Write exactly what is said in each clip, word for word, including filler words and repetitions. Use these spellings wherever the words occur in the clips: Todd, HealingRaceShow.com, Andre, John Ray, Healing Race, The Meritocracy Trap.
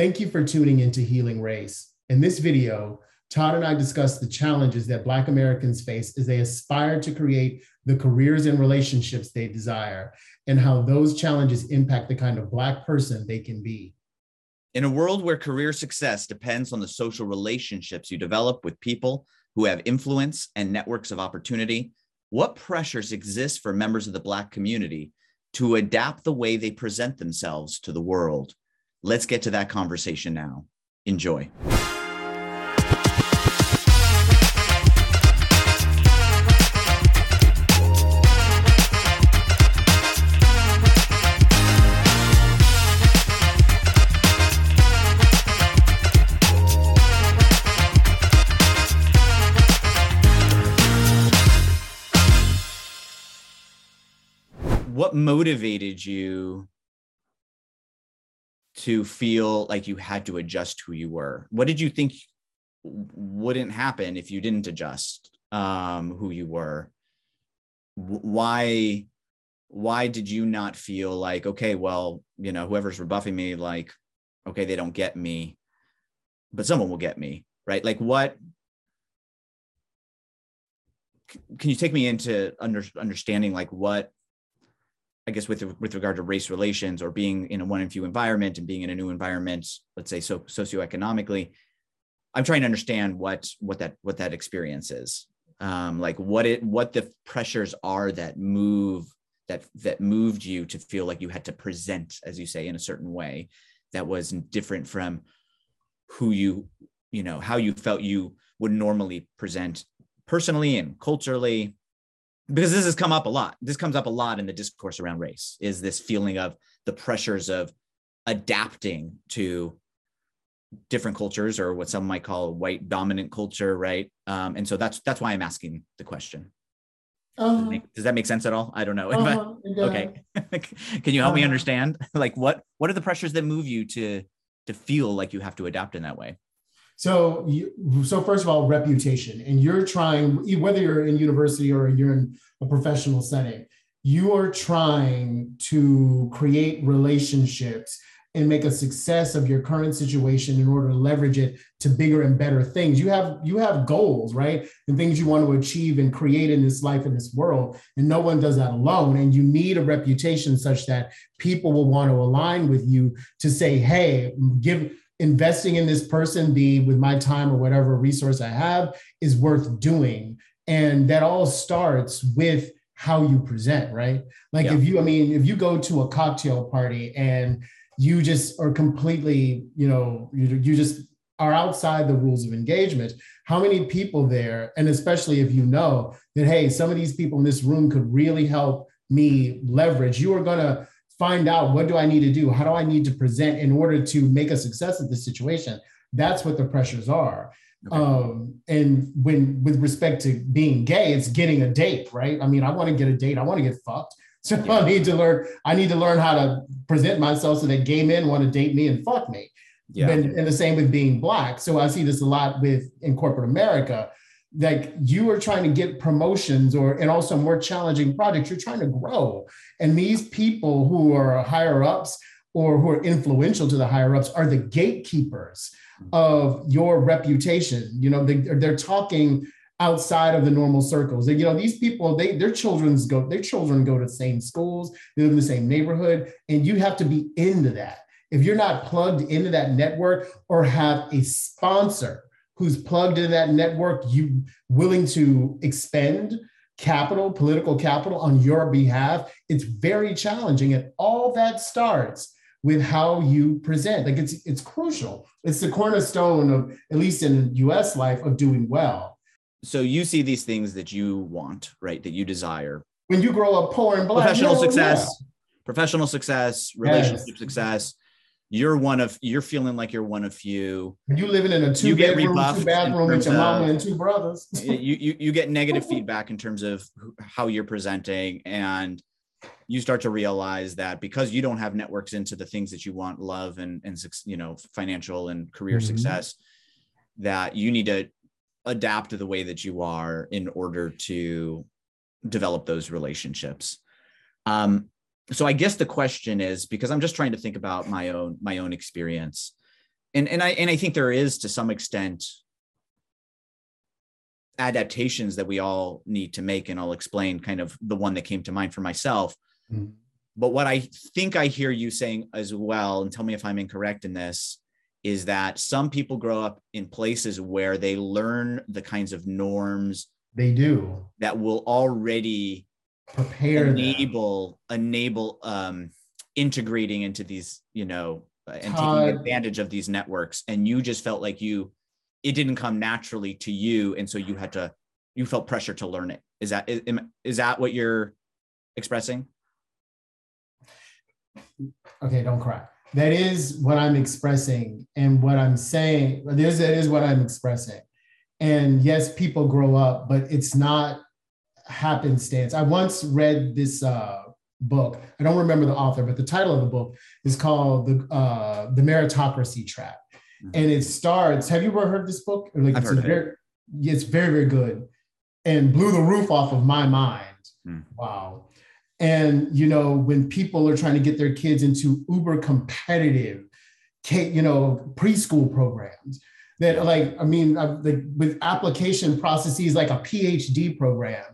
Thank you for tuning into Healing Race. In this video, Todd and I discuss the challenges that Black Americans face as they aspire to create the careers and relationships they desire, and how those challenges impact the kind of Black person they can be. In a world where career success depends on the social relationships you develop with people who have influence and networks of opportunity, what pressures exist for members of the Black community to adapt the way they present themselves to the world? Let's get to that conversation now. Enjoy. What motivated you to feel like you had to adjust who you were? What did you think wouldn't happen if you didn't adjust um, who you were? Why, why did you not feel like, okay, well, you know, whoever's rebuffing me, like, okay, they don't get me, but someone will get me, right? Like what, can you take me into under, understanding like what, I guess with with regard to race relations or being in a one and few environment and being in a new environment, let's say so socioeconomically, I'm trying to understand what what that what that experience is, um, like what it what the pressures are that move that that moved you to feel like you had to present, as you say, in a certain way that was different from who you you know how you felt you would normally present personally and culturally. Because this has come up a lot. This comes up a lot in the discourse around race, is this feeling of the pressures of adapting to different cultures or what some might call white dominant culture, right? Um, and so that's that's why I'm asking the question. Uh-huh. Does, that make, does that make sense at all? I don't know. Uh-huh. I, okay. Can you help uh-huh. me understand? Like what what are the pressures that move you to to feel like you have to adapt in that way? So, you, so first of all, reputation, and you're trying, whether you're in university or you're in a professional setting, you are trying to create relationships and make a success of your current situation in order to leverage it to bigger and better things. You have, you have goals, right? And things you want to achieve and create in this life, in this world, and no one does that alone. And you need a reputation such that people will want to align with you to say, hey, give investing in this person, be with my time or whatever resource I have, is worth doing. And that all starts with how you present, right? Like yeah. if you, I mean, if you go to a cocktail party and you just are completely, you know, you, you just are outside the rules of engagement, how many people there, and especially if you know that, hey, some of these people in this room could really help me leverage, you are going to find out, what do I need to do? How do I need to present in order to make a success of this situation? That's what the pressures are. Okay. Um, and when, with respect to being gay, it's getting a date, right? I mean, I want to get a date. I want to get fucked. So yeah. I need to learn, I need to learn how to present myself so that gay men want to date me and fuck me. Yeah. And, and the same with being Black. So I see this a lot with in corporate America, like you are trying to get promotions or, and also more challenging projects, you're trying to grow. And these people who are higher ups or who are influential to the higher ups are the gatekeepers of your reputation. You know, they, they're talking outside of the normal circles. And, you know, these people, they, their children's go, their children go to the same schools, they live in the same neighborhood, and you have to be into that. If you're not plugged into that network or have a sponsor who's plugged into that network, you willing to expend capital, political capital on your behalf, it's very challenging. And all that starts with how you present. Like it's, it's crucial. It's the cornerstone of, at least in U S life, of doing well. So you see these things that you want, right? That you desire. When you grow up poor and Black. Professional no, success, yeah. professional success, relationship yes. success. You're one of, you're feeling like you're one of few. You living in a two bedroom, two bathroom with your mama and two brothers. you, you, you get negative feedback in terms of how you're presenting. And you start to realize that because you don't have networks into the things that you want, love and, and you know, financial and career mm-hmm. success, that you need to adapt to the way that you are in order to develop those relationships. Um, So I guess the question is, because I'm just trying to think about my own my own experience, and and I and I think there is, to some extent, adaptations that we all need to make, and I'll explain kind of the one that came to mind for myself. Mm-hmm. But what I think I hear you saying as well, and tell me if I'm incorrect in this, is that some people grow up in places where they learn the kinds of norms they do that will already prepare enable them. enable um, integrating into these, you know, and Todd. taking advantage of these networks. And you just felt like you, it didn't come naturally to you, and so you had to, you felt pressure to learn it. Is that is, is that what you're expressing? Okay, don't cry. That is what I'm expressing, and what I'm saying, there's, that is what I'm expressing. And yes, people grow up, but it's not happenstance. I once read this uh, book. I don't remember the author, but the title of the book is called The, uh, The Meritocracy Trap. Mm-hmm. And it starts, have you ever heard this book? Like, I've it's, heard a very, it. it's very, very good, and blew the roof off of my mind. Mm. Wow. And, you know, when people are trying to get their kids into uber competitive, you know, preschool programs that, like, I mean, like with application processes, like a P H D program.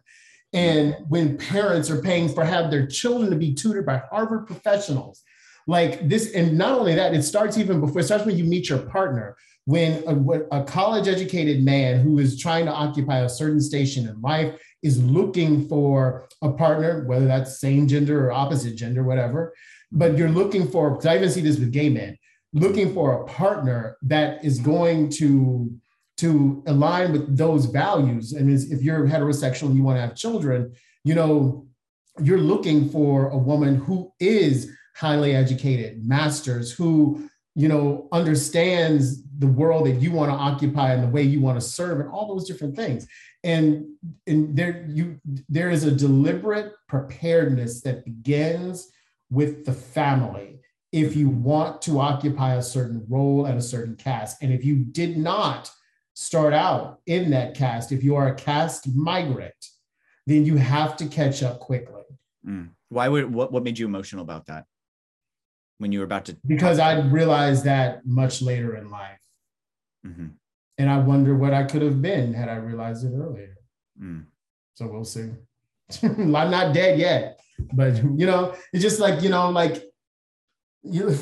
And when parents are paying for have their children to be tutored by Harvard professionals like this. And not only that, it starts even before, it starts when you meet your partner, when a, a college educated man who is trying to occupy a certain station in life is looking for a partner, whether that's same gender or opposite gender, whatever, but you're looking for, because I even see this with gay men, looking for a partner that is going to, to align with those values. And if you're heterosexual and you want to have children, you know, you're looking for a woman who is highly educated, masters, who, you know, understands the world that you want to occupy and the way you want to serve and all those different things. And, and there, you, there is a deliberate preparedness that begins with the family if you want to occupy a certain role at a certain caste. And if you did not start out in that caste, if you are a caste migrant, then you have to catch up quickly. Mm. Why would, what, what made you emotional about that? When you were about to? Because I realized that much later in life. Mm-hmm. And I wonder what I could have been had I realized it earlier. Mm. So we'll see. I'm not dead yet, but you know, it's just like, you know, like, you,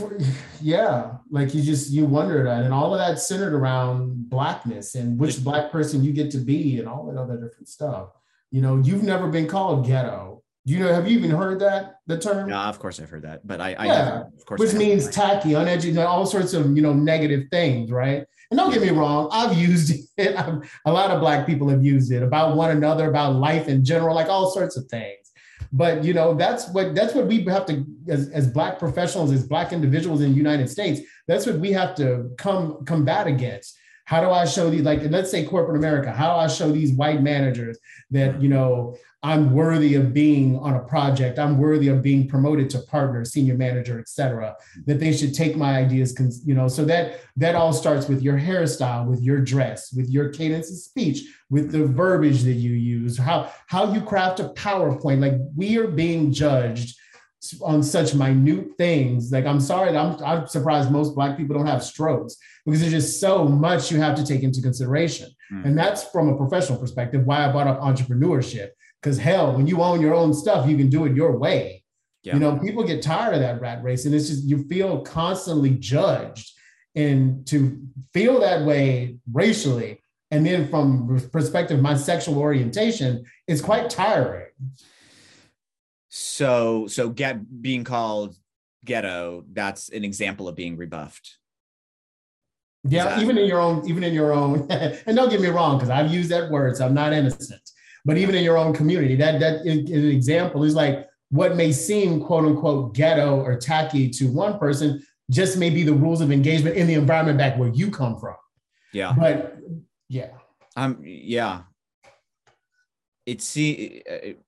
yeah, like you just, you wonder that, and all of that centered around blackness and which black person you get to be and all that other different stuff. You know, you've never been called ghetto. You know, have you even heard that, the term? No, of course I've heard that, but I, yeah. I never, of course, which means tacky, uneducated, all sorts of, you know, negative things, right? And don't get me wrong, I've used it. I've, a lot of Black people have used it about one another, about life in general, like all sorts of things. But, you know, that's what, that's what we have to, as, as Black professionals, as Black individuals in the United States, that's what we have to come combat against. How do I show these, like, let's say corporate America, how do I show these white managers that, you know, I'm worthy of being on a project, I'm worthy of being promoted to partner, senior manager, et cetera, that they should take my ideas, you know, so that that all starts with your hairstyle, with your dress, with your cadence of speech, with the verbiage that you use, how, how you craft a PowerPoint. Like, we are being judged on such minute things. Like, I'm sorry, I'm, I'm surprised most Black people don't have strokes, because there's just so much you have to take into consideration. Mm. And that's from a professional perspective, why I brought up entrepreneurship. Because hell, when you own your own stuff, you can do it your way. Yeah. You know, people get tired of that rat race, and it's just, you feel constantly judged. And to feel that way racially, and then from perspective, my sexual orientation, is quite tiring. So, so get being called ghetto, that's an example of being rebuffed. Yeah, that- even in your own, even in your own, and don't get me wrong, because I've used that word, so I'm not innocent, but even in your own community, that, that is an example is like, what may seem quote unquote ghetto or tacky to one person just may be the rules of engagement in the environment back where you come from. Yeah. But yeah. Um, yeah. It see, it,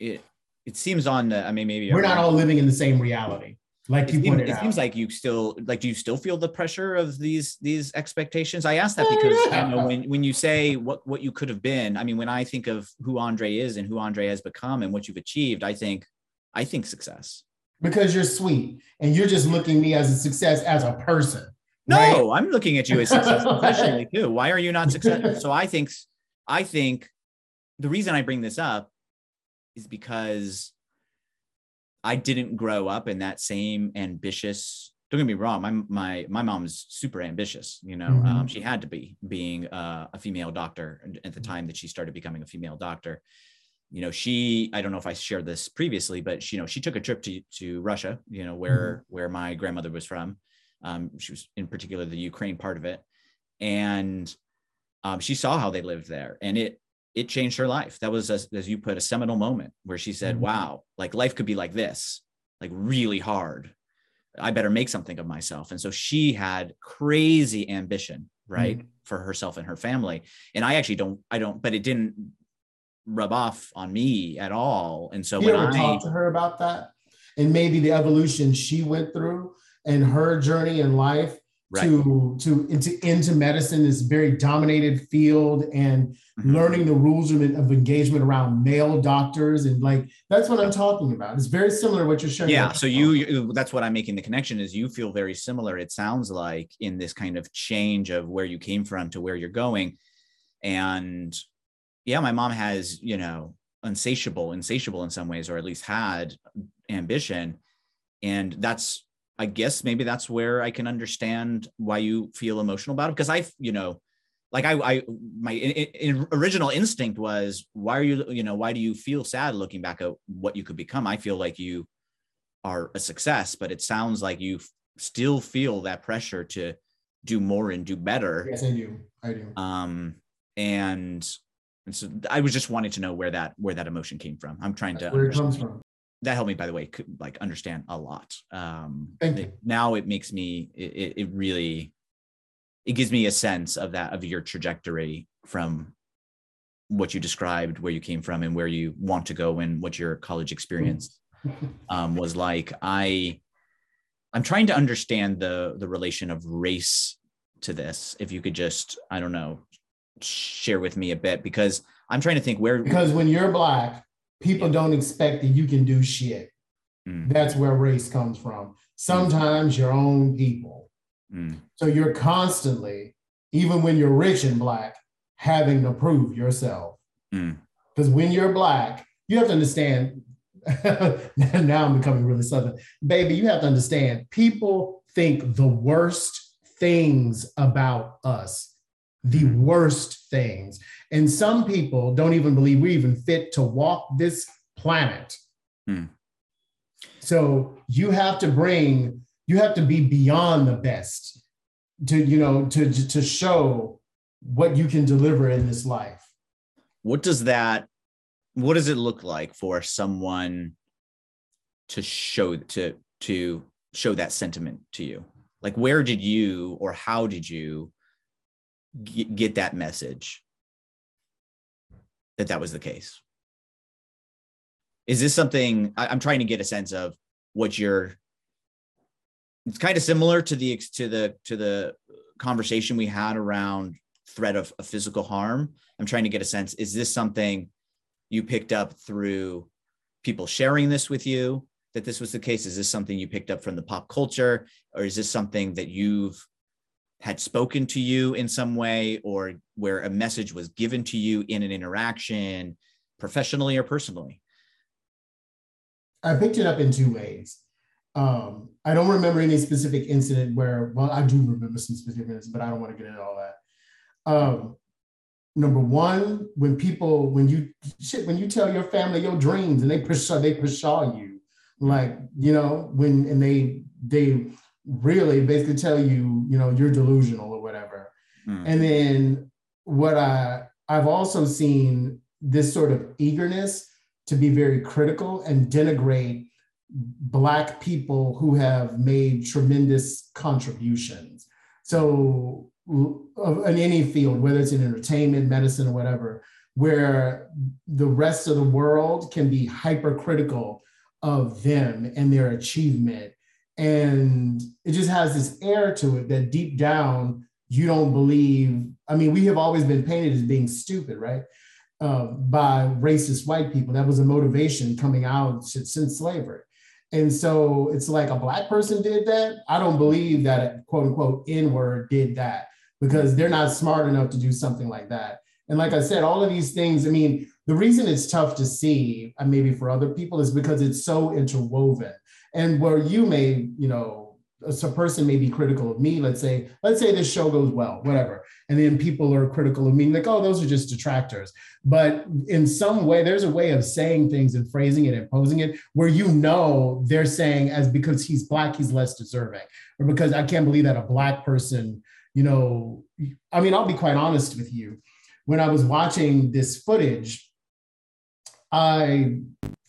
it It seems on the, I mean, maybe we're not all living in the same reality. Like you pointed out, it seems like you still, like, do you still feel the pressure of these, these expectations? I ask that because, you know, when, when you say what, what you could have been, I mean, when I think of who Andre is and who Andre has become and what you've achieved, I think, I think success. Because you're sweet and you're just looking at me as a success as a person. No, right? I'm looking at you as successful professionally too. Why are you not successful? So I think, I think the reason I bring this up is because I didn't grow up in that same ambitious, don't get me wrong. My, my, my mom's super ambitious, you know, mm-hmm. um, she had to be being uh, a female doctor at the time that she started becoming a female doctor. You know, she, I don't know if I shared this previously, but she, you know, she took a trip to, to Russia, you know, where, mm-hmm. where my grandmother was from. Um, she was in particular, the Ukraine part of it. And um, she saw how they lived there, and it, it changed her life. That was, as, as you put, a seminal moment where she said, mm-hmm. wow, like life could be like this, like really hard. I better make something of myself. And so she had crazy ambition, right, mm-hmm. for herself and her family. And I actually don't, I don't, but it didn't rub off on me at all. And so you when I talked to her about that and maybe the evolution she went through and her journey in life, right. to to into, into medicine, this very dominated field, and mm-hmm. learning the rules of, of engagement around male doctors, and like that's what I'm talking about. It's very similar to what you're showing. Yeah, so you, you that's what I'm making the connection is you feel very similar, it sounds like, in this kind of change of where you came from to where you're going. And yeah, my mom has, you know, insatiable insatiable in some ways, or at least had ambition, and that's, I guess maybe that's where I can understand why you feel emotional about it. Because I, you know, like I, I my in, in original instinct was, why are you, you know, why do you feel sad looking back at what you could become? I feel like you are a success, but it sounds like you f- still feel that pressure to do more and do better. Yes, I do. I do. Um, and, and so I was just wanting to know where that, where that emotion came from. I'm trying to where it comes from. That helped me, by the way, like understand a lot. Um, it, now it makes me, it, it really, it gives me a sense of that, of your trajectory from what you described, where you came from and where you want to go, and what your college experience um, was like. I, I'm trying to understand the, the relation of race to this. If you could just, I don't know, share with me a bit, because I'm trying to think where, because when you're Black, people don't expect that you can do shit. Mm. That's where race comes from. Sometimes your own people. Mm. So you're constantly, even when you're rich and Black, having to prove yourself. Because mm. when you're Black, you have to understand, now I'm becoming really Southern. Baby, you have to understand, people think the worst things about us. The worst things. And some people don't even believe we even fit to walk this planet. Hmm. So you have to bring, you have to be beyond the best to, you know, to, to show what you can deliver in this life. What does that, what does it look like for someone to show, to, to show that sentiment to you? Like, where did you, or how did you get that message that that was the case? Is this something I'm trying to get a sense of what your, it's kind of similar to the, to the, to the conversation we had around threat of, of physical harm. I'm trying to get a sense, is this something you picked up through people sharing this with you, that this was the case? Is this something you picked up from the pop culture, or is this something that you've had spoken to you in some way, or where a message was given to you in an interaction, professionally or personally? I picked it up in two ways. Um, I don't remember any specific incident where, well, I do remember some specific incidents, but I don't want to get into all that. Um, number one, when people, when you, shit, when you tell your family your dreams and they push, they push on you, like, you know, when, and they, they, really basically tell you, you know, you're delusional or whatever. Mm. And then what I, I've also seen this sort of eagerness to be very critical and denigrate Black people who have made tremendous contributions. So in any field, whether it's in entertainment, medicine, or whatever, where the rest of the world can be hypercritical of them and their achievement. And it just has this air to it that deep down you don't believe. I mean, we have always been painted as being stupid, right? Uh, by racist white people. That was a motivation coming out since slavery. And so it's like a black person did that. I don't believe that a quote unquote N-word did that, because they're not smart enough to do something like that. And like I said, all of these things, I mean, the reason it's tough to see, uh, maybe for other people, is because it's so interwoven. And where you may, you know, a person may be critical of me, let's say, let's say this show goes well, whatever. And then people are critical of me, like, oh, those are just detractors. But in some way, there's a way of saying things and phrasing it and posing it where, you know, they're saying, as because he's black, he's less deserving, or because I can't believe that a black person, you know, I mean, I'll be quite honest with you. When I was watching this footage, I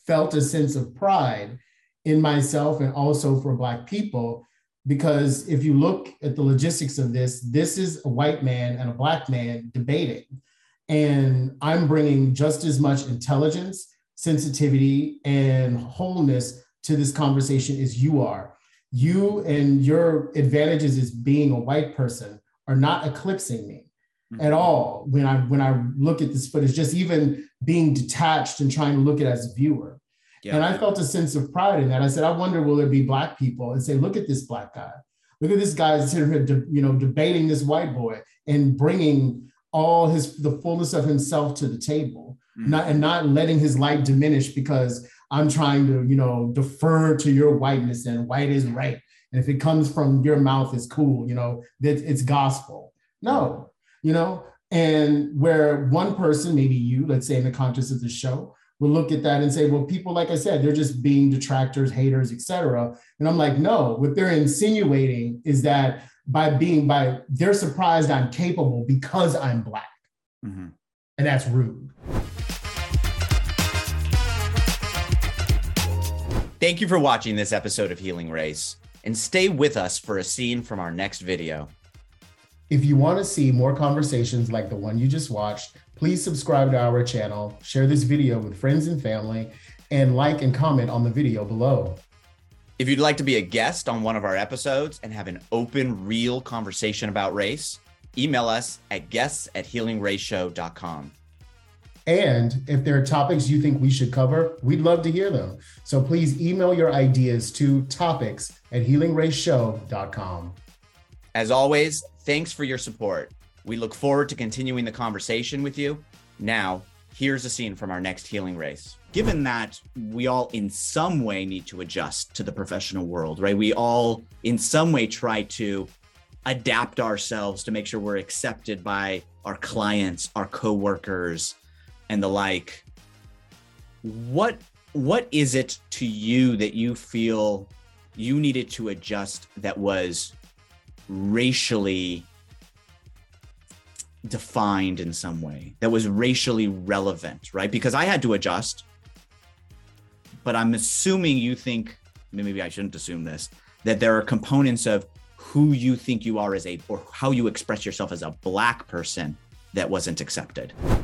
felt a sense of pride in myself and also for Black people, because if you look at the logistics of this, this is a white man and a Black man debating. And I'm bringing just as much intelligence, sensitivity, and wholeness to this conversation as you are. You and your advantages as being a white person are not eclipsing me at all when I when I look at this footage, just even being detached and trying to look at it as a viewer. Yeah. And I felt a sense of pride in that. I said, I wonder, will there be Black people and say, look at this Black guy. Look at this guy sitting here, you know, debating this white boy and bringing all his, the fullness of himself to the table, mm-hmm. not, and not letting his light diminish because I'm trying to, you know, defer to your whiteness and white is right. And if it comes from your mouth, it's cool, you know, that it's gospel. No. You know, and where one person, maybe you, let's say in the context of the show, will look at that and say, well, people, like I said, they're just being detractors, haters, et cetera. And I'm like, no, what they're insinuating is that by being, by, they're surprised I'm capable because I'm Black. Mm-hmm. And that's rude. Thank you for watching this episode of Healing Race, and stay with us for a scene from our next video. If you want to see more conversations like the one you just watched, please subscribe to our channel, share this video with friends and family, and like and comment on the video below. If you'd like to be a guest on one of our episodes and have an open, real conversation about race, email us at guests at healing race show dot com. And if there are topics you think we should cover, we'd love to hear them. So please email your ideas to topics at healing race show dot com. As always, thanks for your support. We look forward to continuing the conversation with you. Now, here's a scene from our next Healing Race. Given that we all in some way need to adjust to the professional world, right? We all in some way try to adapt ourselves to make sure we're accepted by our clients, our coworkers, and the like. What, what is it to you that you feel you needed to adjust that was racially defined in some way, that was racially relevant, right? Because I had to adjust, but I'm assuming you think, maybe I shouldn't assume this, that there are components of who you think you are as a, or how you express yourself as a Black person that wasn't accepted.